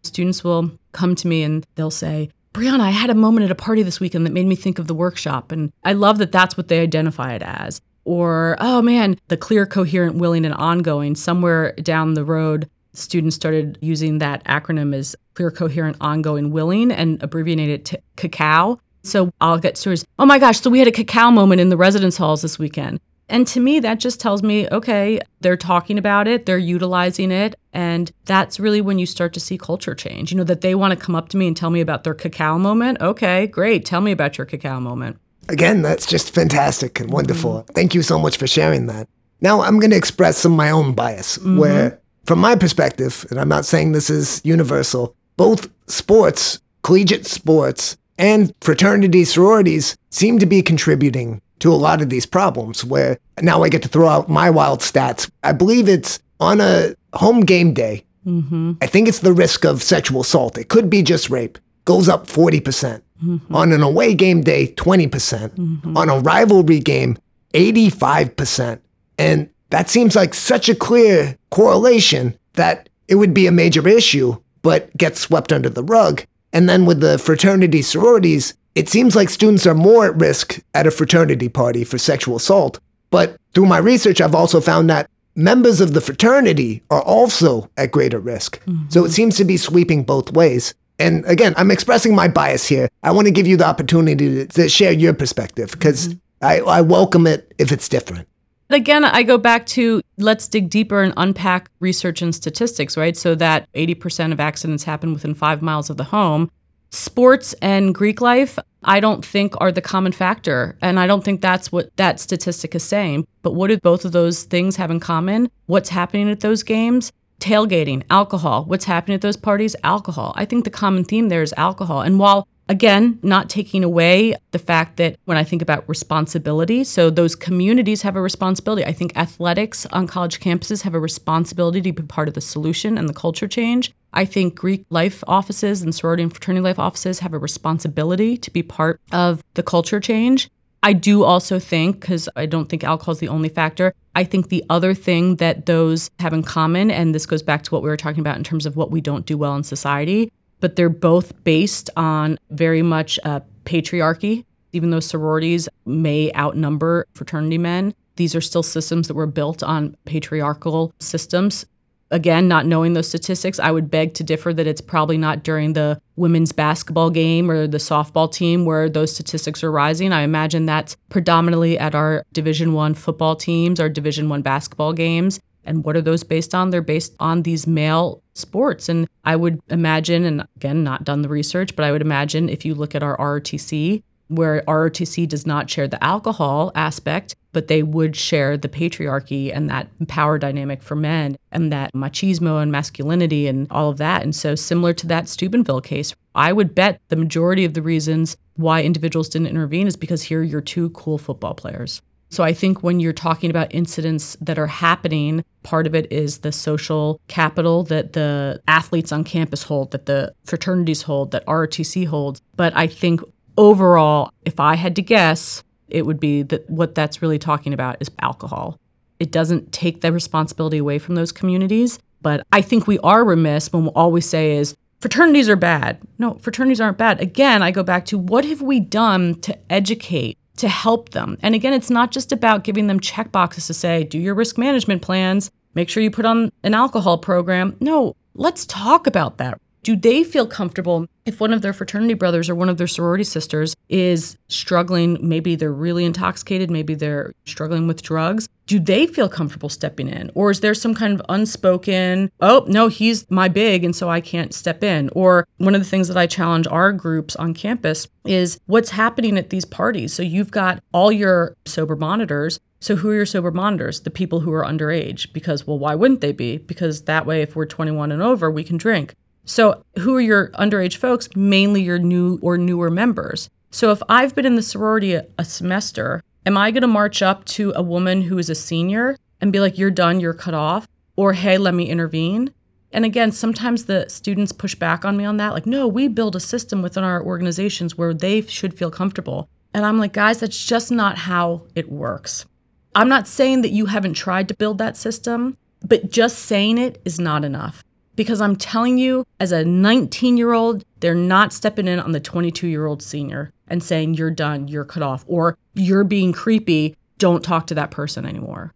Students will come to me and they'll say, Brianna, I had a moment at a party this weekend that made me think of the workshop. And I love that that's what they identify it as. Or, oh man, the clear, coherent, willing, and ongoing. Somewhere down the road, students started using that acronym as clear, coherent, ongoing, willing, and abbreviated it to cacao. So I'll get stories, oh my gosh, so we had a cacao moment in the residence halls this weekend. And to me, that just tells me, okay, they're talking about it, they're utilizing it. And that's really when you start to see culture change, you know, that they want to come up to me and tell me about their cacao moment. Okay, great. Tell me about your cacao moment. Again, that's just fantastic and wonderful. Mm-hmm. Thank you so much for sharing that. Now I'm going to express some of my own bias mm-hmm. where, from my perspective, and I'm not saying this is universal, both sports, collegiate sports, and fraternity sororities seem to be contributing to a lot of these problems where now I get to throw out my wild stats. I believe it's on a home game day. Mm-hmm. I think it's the risk of sexual assault. It could be just rape. Goes up forty percent. Mm-hmm. On an away game day, twenty percent. Mm-hmm. On a rivalry game, eighty-five percent. And that seems like such a clear correlation that it would be a major issue, but gets swept under the rug. And then with the fraternity sororities, it seems like students are more at risk at a fraternity party for sexual assault. But through my research, I've also found that members of the fraternity are also at greater risk. Mm-hmm. So it seems to be sweeping both ways. And again, I'm expressing my bias here. I want to give you the opportunity to, to share your perspective because mm-hmm. I, I welcome it if it's different. Again, I go back to let's dig deeper and unpack research and statistics, right? So that eighty percent of accidents happen within five miles of the home. Sports and Greek life, I don't think are the common factor. And I don't think that's what that statistic is saying. But what do both of those things have in common? What's happening at those games? Tailgating, alcohol. What's happening at those parties? Alcohol. I think the common theme there is alcohol. And while again, not taking away the fact that when I think about responsibility, so those communities have a responsibility. I think athletics on college campuses have a responsibility to be part of the solution and the culture change. I think Greek life offices and sorority and fraternity life offices have a responsibility to be part of the culture change. I do also think, because I don't think alcohol is the only factor, I think the other thing that those have in common, and this goes back to what we were talking about in terms of what we don't do well in society, but they're both based on very much uh, patriarchy. Even though sororities may outnumber fraternity men, these are still systems that were built on patriarchal systems. Again, not knowing those statistics, I would beg to differ that it's probably not during the women's basketball game or the softball team where those statistics are rising. I imagine that's predominantly at our Division One football teams, our Division One basketball games. And what are those based on? They're based on these male sports. And I would imagine, and again, not done the research, but I would imagine if you look at our R O T C, where R O T C does not share the alcohol aspect, but they would share the patriarchy and that power dynamic for men and that machismo and masculinity and all of that. And so similar to that Steubenville case, I would bet the majority of the reasons why individuals didn't intervene is because here you're two cool football players. So I think when you're talking about incidents that are happening, part of it is the social capital that the athletes on campus hold, that the fraternities hold, that R O T C holds. But I think overall, if I had to guess, it would be that what that's really talking about is alcohol. It doesn't take the responsibility away from those communities. But I think we are remiss when we always say is, fraternities are bad. No, fraternities aren't bad. Again, I go back to what have we done to educate to help them. And again, it's not just about giving them checkboxes to say, do your risk management plans, make sure you put on an alcohol program. No, let's talk about that. Do they feel comfortable if one of their fraternity brothers or one of their sorority sisters is struggling, maybe they're really intoxicated, maybe they're struggling with drugs? Do they feel comfortable stepping in? Or is there some kind of unspoken, oh, no, he's my big and so I can't step in? Or one of the things that I challenge our groups on campus is what's happening at these parties. So you've got all your sober monitors. So who are your sober monitors? The people who are underage. Because, well, why wouldn't they be? Because that way, if we're twenty-one and over, we can drink. So who are your underage folks? Mainly your new or newer members. So if I've been in the sorority a, a semester, am I going to march up to a woman who is a senior and be like, you're done, you're cut off? Or, hey, let me intervene? And again, sometimes the students push back on me on that. Like, no, we build a system within our organizations where they should feel comfortable. And I'm like, guys, that's just not how it works. I'm not saying that you haven't tried to build that system, but just saying it is not enough. Because I'm telling you, as a nineteen-year-old, they're not stepping in on the twenty-two-year-old senior and saying, you're done, you're cut off, or you're being creepy, don't talk to that person anymore.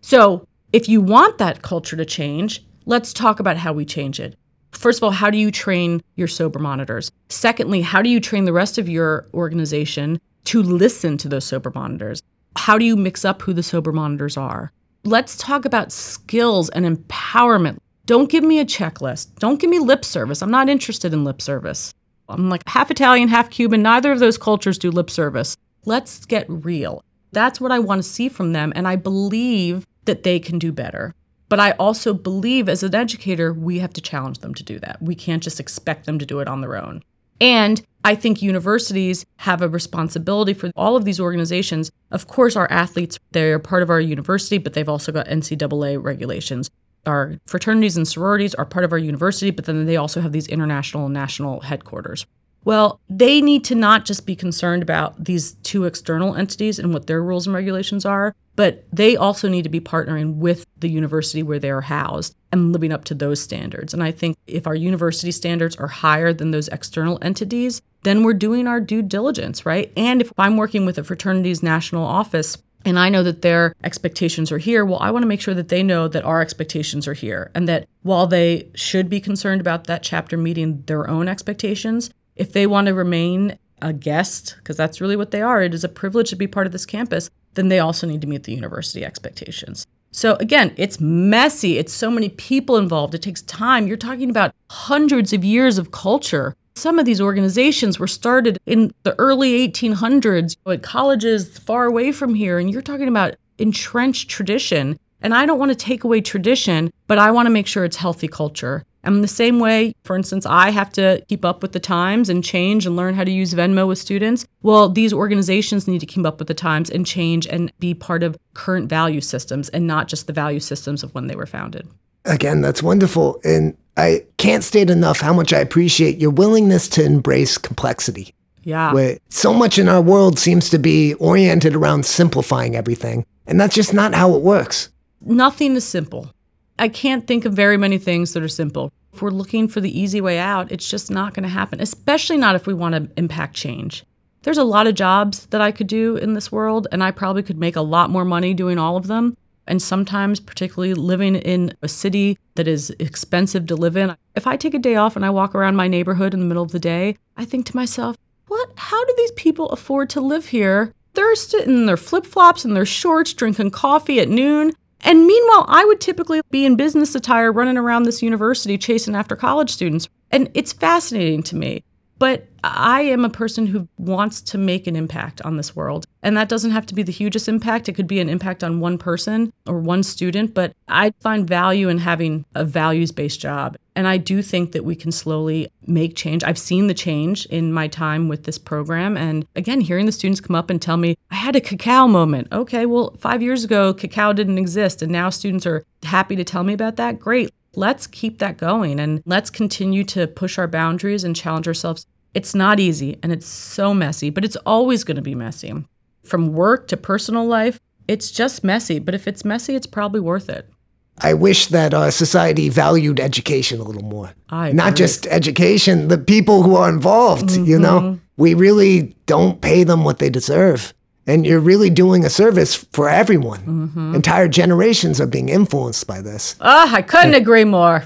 So if you want that culture to change, let's talk about how we change it. First of all, how do you train your sober monitors? Secondly, how do you train the rest of your organization to listen to those sober monitors? How do you mix up who the sober monitors are? Let's talk about skills and empowerment. Don't give me a checklist. Don't give me lip service. I'm not interested in lip service. I'm like half Italian, half Cuban. Neither of those cultures do lip service. Let's get real. That's what I want to see from them. And I believe that they can do better. But I also believe as an educator, we have to challenge them to do that. We can't just expect them to do it on their own. And I think universities have a responsibility for all of these organizations. Of course, our athletes, they're part of our university, but they've also got N C double A regulations. Our fraternities and sororities are part of our university, but then they also have these international and national headquarters. Well, they need to not just be concerned about these two external entities and what their rules and regulations are, but they also need to be partnering with the university where they are housed and living up to those standards. And I think if our university standards are higher than those external entities, then we're doing our due diligence, right? And if I'm working with a fraternity's national office and I know that their expectations are here, well, I want to make sure that they know that our expectations are here, and that while they should be concerned about that chapter meeting their own expectations, if they want to remain a guest, because that's really what they are, it is a privilege to be part of this campus, then they also need to meet the university expectations. So again, it's messy. It's so many people involved. It takes time. You're talking about hundreds of years of culture. Some of these organizations were started in the early eighteen hundreds at colleges far away from here, and you're talking about entrenched tradition. And I don't want to take away tradition, but I want to make sure it's healthy culture. And the same way, for instance, I have to keep up with the times and change and learn how to use Venmo with students. Well, these organizations need to keep up with the times and change and be part of current value systems and not just the value systems of when they were founded. Again, that's wonderful. And I can't state enough how much I appreciate your willingness to embrace complexity. Yeah. Where so much in our world seems to be oriented around simplifying everything. And that's just not how it works. Nothing is simple. I can't think of very many things that are simple. If we're looking for the easy way out, it's just not going to happen, especially not if we want to impact change. There's a lot of jobs that I could do in this world, and I probably could make a lot more money doing all of them. And sometimes, particularly living in a city that is expensive to live in, if I take a day off and I walk around my neighborhood in the middle of the day, I think to myself, what? How do these people afford to live here? They're sitting in their flip-flops and their shorts, drinking coffee at noon. And meanwhile, I would typically be in business attire running around this university chasing after college students. And it's fascinating to me. But I am a person who wants to make an impact on this world. And that doesn't have to be the hugest impact. It could be an impact on one person or one student. But I find value in having a values-based job. And I do think that we can slowly make change. I've seen the change in my time with this program. And again, hearing the students come up and tell me, I had a cacao moment. Okay, well, five years ago, cacao didn't exist. And now students are happy to tell me about that. Great. Let's keep that going and let's continue to push our boundaries and challenge ourselves. It's not easy and it's so messy, but it's always going to be messy. From work to personal life, it's just messy. But if it's messy, it's probably worth it. I wish that our society valued education a little more. I not just education, the people who are involved, mm-hmm. you know. We really don't pay them what they deserve. And you're really doing a service for everyone. Mm-hmm. Entire generations are being influenced by this. Oh, I couldn't agree more.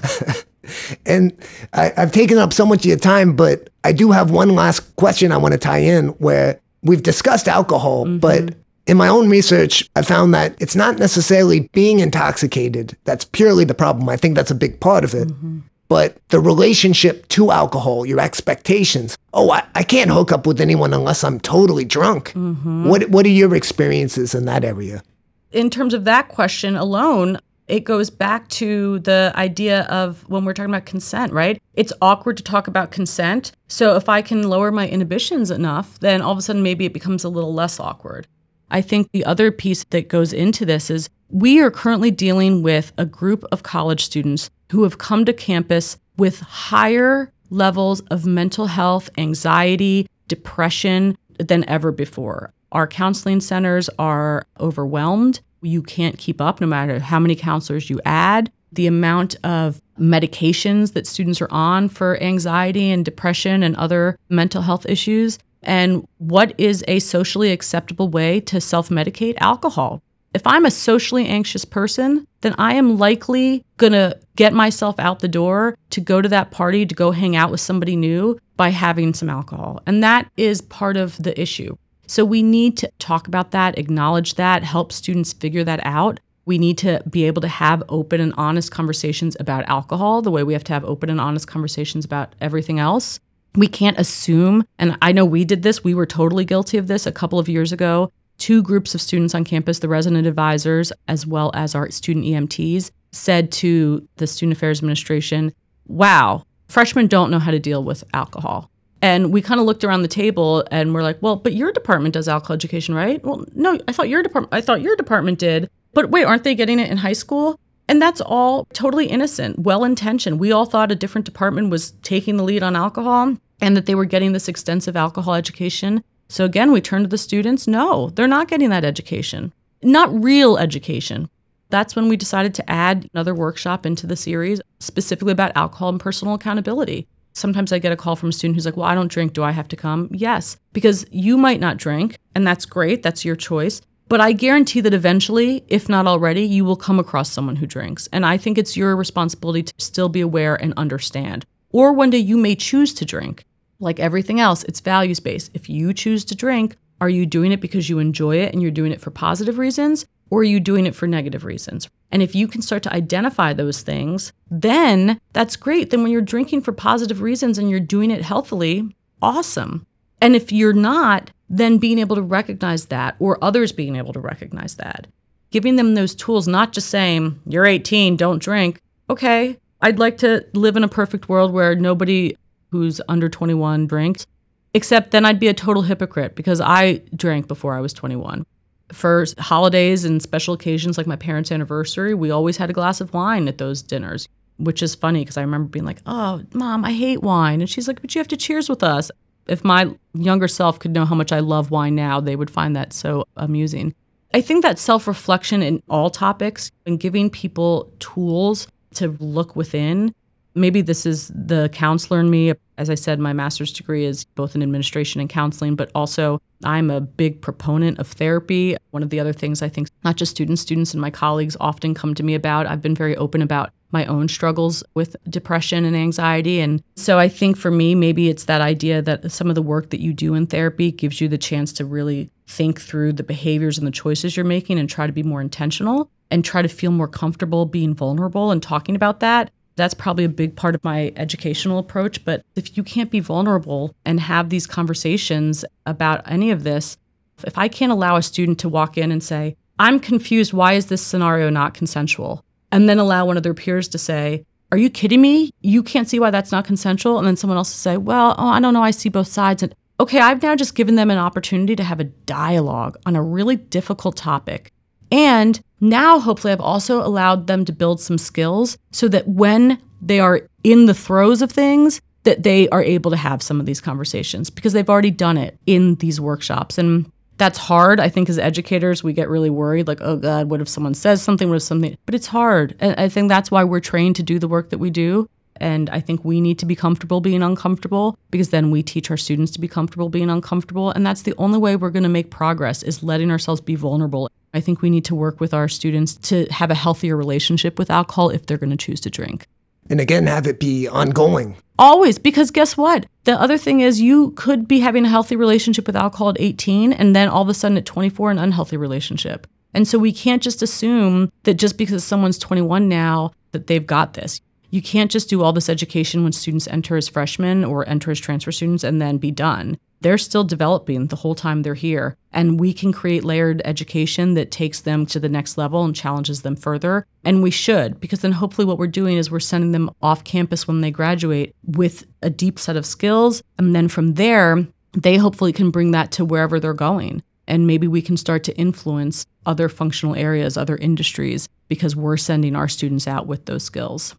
And I, I've taken up so much of your time, but I do have one last question I want to tie in where we've discussed alcohol, mm-hmm. but in my own research, I found that it's not necessarily being intoxicated. That's purely the problem. I think that's a big part of it. Mm-hmm. But the relationship to alcohol, your expectations. Oh, I, I can't hook up with anyone unless I'm totally drunk. Mm-hmm. What What are your experiences in that area? In terms of that question alone, it goes back to the idea of when we're talking about consent, right? It's awkward to talk about consent. So if I can lower my inhibitions enough, then all of a sudden maybe it becomes a little less awkward. I think the other piece that goes into this is we are currently dealing with a group of college students who have come to campus with higher levels of mental health, anxiety, depression than ever before. Our counseling centers are overwhelmed. You can't keep up no matter how many counselors you add. The amount of medications that students are on for anxiety and depression and other mental health issues. And what is a socially acceptable way to self-medicate? Alcohol. If I'm a socially anxious person, then I am likely going to get myself out the door to go to that party, to go hang out with somebody new by having some alcohol. And that is part of the issue. So we need to talk about that, acknowledge that, help students figure that out. We need to be able to have open and honest conversations about alcohol, the way we have to have open and honest conversations about everything else. We can't assume, and I know we did this, we were totally guilty of this a couple of years ago. Two groups of students on campus, the resident advisors, as well as our student E M Ts, said to the Student Affairs Administration, wow, freshmen don't know how to deal with alcohol. And we kind of looked around the table and we're like, well, but your department does alcohol education, right? Well, no, I thought your department, I thought your department did. But wait, aren't they getting it in high school? And that's all totally innocent, well-intentioned. We all thought a different department was taking the lead on alcohol and that they were getting this extensive alcohol education. So again, we turn to the students. No, they're not getting that education, not real education. That's when we decided to add another workshop into the series, specifically about alcohol and personal accountability. Sometimes I get a call from a student who's like, well, I don't drink. Do I have to come? Yes, because you might not drink, and that's great. That's your choice. But I guarantee that eventually, if not already, you will come across someone who drinks. And I think it's your responsibility to still be aware and understand. Or one day you may choose to drink. Like everything else, it's values-based. If you choose to drink, are you doing it because you enjoy it and you're doing it for positive reasons? Or are you doing it for negative reasons? And if you can start to identify those things, then that's great. Then when you're drinking for positive reasons and you're doing it healthily, awesome. And if you're not, then being able to recognize that, or others being able to recognize that. Giving them those tools, not just saying, you're eighteen, don't drink. Okay, I'd like to live in a perfect world where nobody who's under twenty-one drinks, except then I'd be a total hypocrite because I drank before I was twenty-one. For holidays and special occasions like my parents' anniversary, we always had a glass of wine at those dinners, which is funny because I remember being like, oh, Mom, I hate wine. And she's like, but you have to cheers with us. If my younger self could know how much I love wine now, they would find that so amusing. I think that self-reflection in all topics and giving people tools to look within, maybe this is the counselor in me. As I said, my master's degree is both in administration and counseling, but also I'm a big proponent of therapy. One of the other things I think not just students, students and my colleagues often come to me about, I've been very open about my own struggles with depression and anxiety. And so I think for me, maybe it's that idea that some of the work that you do in therapy gives you the chance to really think through the behaviors and the choices you're making and try to be more intentional and try to feel more comfortable being vulnerable and talking about that. That's probably a big part of my educational approach. But if you can't be vulnerable and have these conversations about any of this, if I can't allow a student to walk in and say, I'm confused, why is this scenario not consensual? And then allow one of their peers to say, are you kidding me? You can't see why that's not consensual. And then someone else to say, well, oh, I don't know, I see both sides. And okay, I've now just given them an opportunity to have a dialogue on a really difficult topic. And now, hopefully, I've also allowed them to build some skills so that when they are in the throes of things, that they are able to have some of these conversations because they've already done it in these workshops. And that's hard. I think as educators, we get really worried, like, oh, God, what if someone says something? What if something? But it's hard. And I think that's why we're trained to do the work that we do. And I think we need to be comfortable being uncomfortable because then we teach our students to be comfortable being uncomfortable. And that's the only way we're going to make progress is letting ourselves be vulnerable. I think we need to work with our students to have a healthier relationship with alcohol if they're going to choose to drink. And again, have it be ongoing. Always, because guess what? The other thing is you could be having a healthy relationship with alcohol at eighteen and then all of a sudden at twenty-four, an unhealthy relationship. And so we can't just assume that just because someone's twenty-one now that they've got this. You can't just do all this education when students enter as freshmen or enter as transfer students and then be done. They're still developing the whole time they're here. And we can create layered education that takes them to the next level and challenges them further. And we should, because then hopefully what we're doing is we're sending them off campus when they graduate with a deep set of skills. And then from there, they hopefully can bring that to wherever they're going. And maybe we can start to influence other functional areas, other industries, because we're sending our students out with those skills.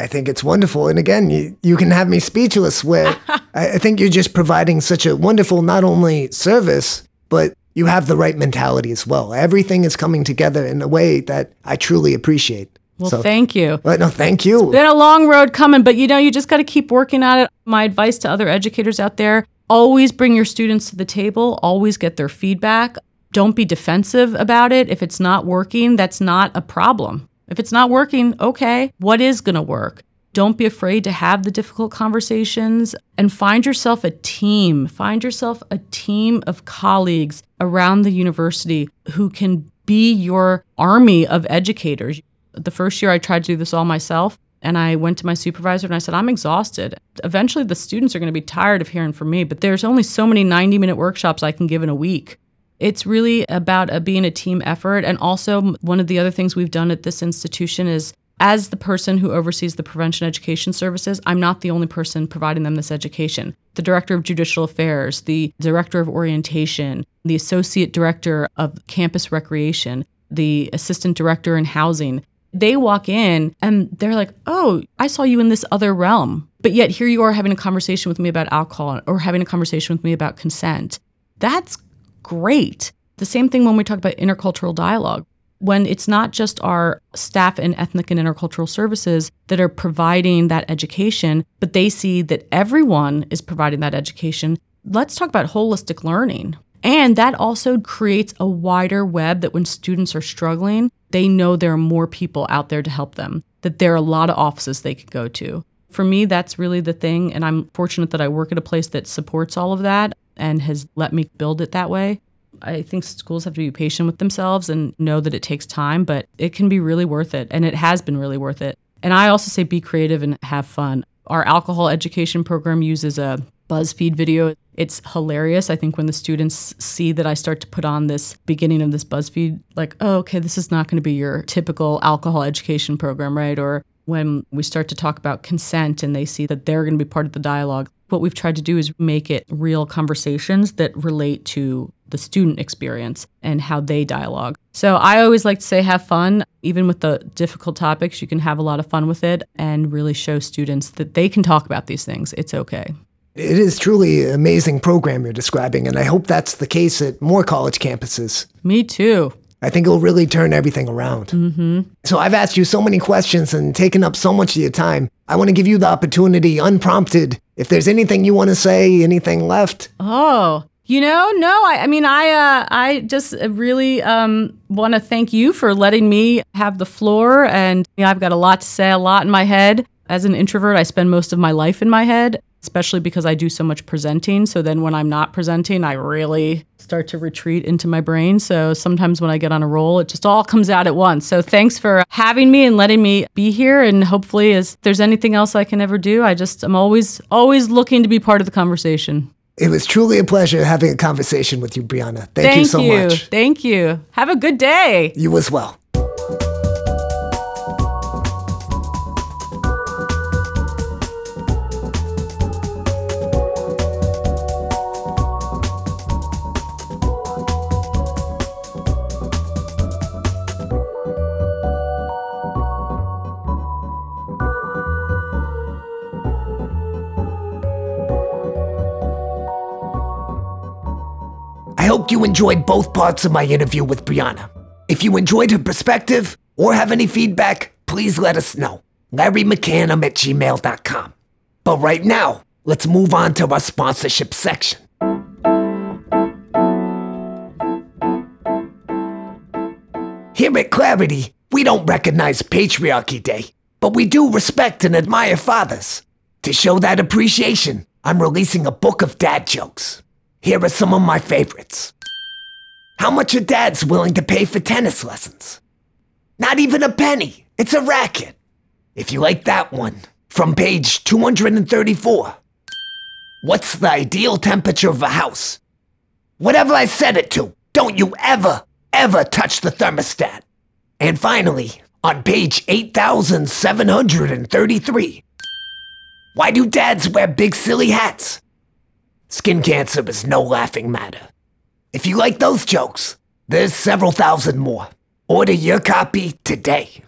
I think it's wonderful. And again, you, you can have me speechless where I think you're just providing such a wonderful, not only service, but you have the right mentality as well. Everything is coming together in a way that I truly appreciate. Well, so, thank you. Well, no, thank you. It's been a long road coming, but you know, you just got to keep working at it. My advice to other educators out there, always bring your students to the table, always get their feedback. Don't be defensive about it. If it's not working, that's not a problem. If it's not working, okay, what is going to work? Don't be afraid to have the difficult conversations and find yourself a team. Find yourself a team of colleagues around the university who can be your army of educators. The first year I tried to do this all myself, and I went to my supervisor and I said, I'm exhausted. Eventually the students are going to be tired of hearing from me, but there's only so many ninety-minute workshops I can give in a week. It's really about a, being a team effort. And also one of the other things we've done at this institution is as the person who oversees the prevention education services, I'm not the only person providing them this education. The director of judicial affairs, the director of orientation, the associate director of campus recreation, the assistant director in housing, they walk in and they're like, oh, I saw you in this other realm. But yet here you are having a conversation with me about alcohol or having a conversation with me about consent. That's great. The same thing when we talk about intercultural dialogue, when it's not just our staff in ethnic and intercultural services that are providing that education, but they see that everyone is providing that education. Let's talk about holistic learning. And that also creates a wider web that when students are struggling, they know there are more people out there to help them, that there are a lot of offices they could go to. For me, that's really the thing. And I'm fortunate that I work at a place that supports all of that and has let me build it that way. I think schools have to be patient with themselves and know that it takes time, but it can be really worth it. And it has been really worth it. And I also say be creative and have fun. Our alcohol education program uses a BuzzFeed video. It's hilarious. I think when the students see that I start to put on this beginning of this BuzzFeed, like, oh, okay, this is not going to be your typical alcohol education program, right? Or when we start to talk about consent and they see that they're going to be part of the dialogue, what we've tried to do is make it real conversations that relate to the student experience and how they dialogue. So I always like to say have fun. Even with the difficult topics, you can have a lot of fun with it and really show students that they can talk about these things. It's okay. It is truly an amazing program you're describing, and I hope that's the case at more college campuses. Me too. I think it'll really turn everything around. Mm-hmm. So I've asked you so many questions and taken up so much of your time. I want to give you the opportunity, unprompted, if there's anything you want to say, anything left. Oh, you know, no, I, I mean, I uh, I just really um, want to thank you for letting me have the floor. And you know, I've got a lot to say, a lot in my head. As an introvert, I spend most of my life in my head, especially because I do so much presenting. So then when I'm not presenting, I really start to retreat into my brain. So sometimes when I get on a roll, it just all comes out at once. So thanks for having me and letting me be here. And hopefully if there's anything else I can ever do, I just am always, always looking to be part of the conversation. It was truly a pleasure having a conversation with you, Brianna. Thank, Thank you so you. much. Thank you. Have a good day. You as well. I hope you enjoyed both parts of my interview with Brianna. If you enjoyed her perspective or have any feedback, please let us know. Larry McCann at gmail dot com. But right now, let's move on to our sponsorship section. Here at Clarity, we don't recognize Patriarchy Day, but we do respect and admire fathers. To show that appreciation, I'm releasing a book of dad jokes. Here are some of my favorites. How much are dads willing to pay for tennis lessons? Not even a penny. It's a racket. If you like that one, from page two hundred thirty-four. What's the ideal temperature of a house? Whatever I set it to, don't you ever, ever touch the thermostat. And finally, on page eight thousand seven hundred thirty-three. Why do dads wear big silly hats? Skin cancer is no laughing matter. If you like those jokes, there's several thousand more. Order your copy today.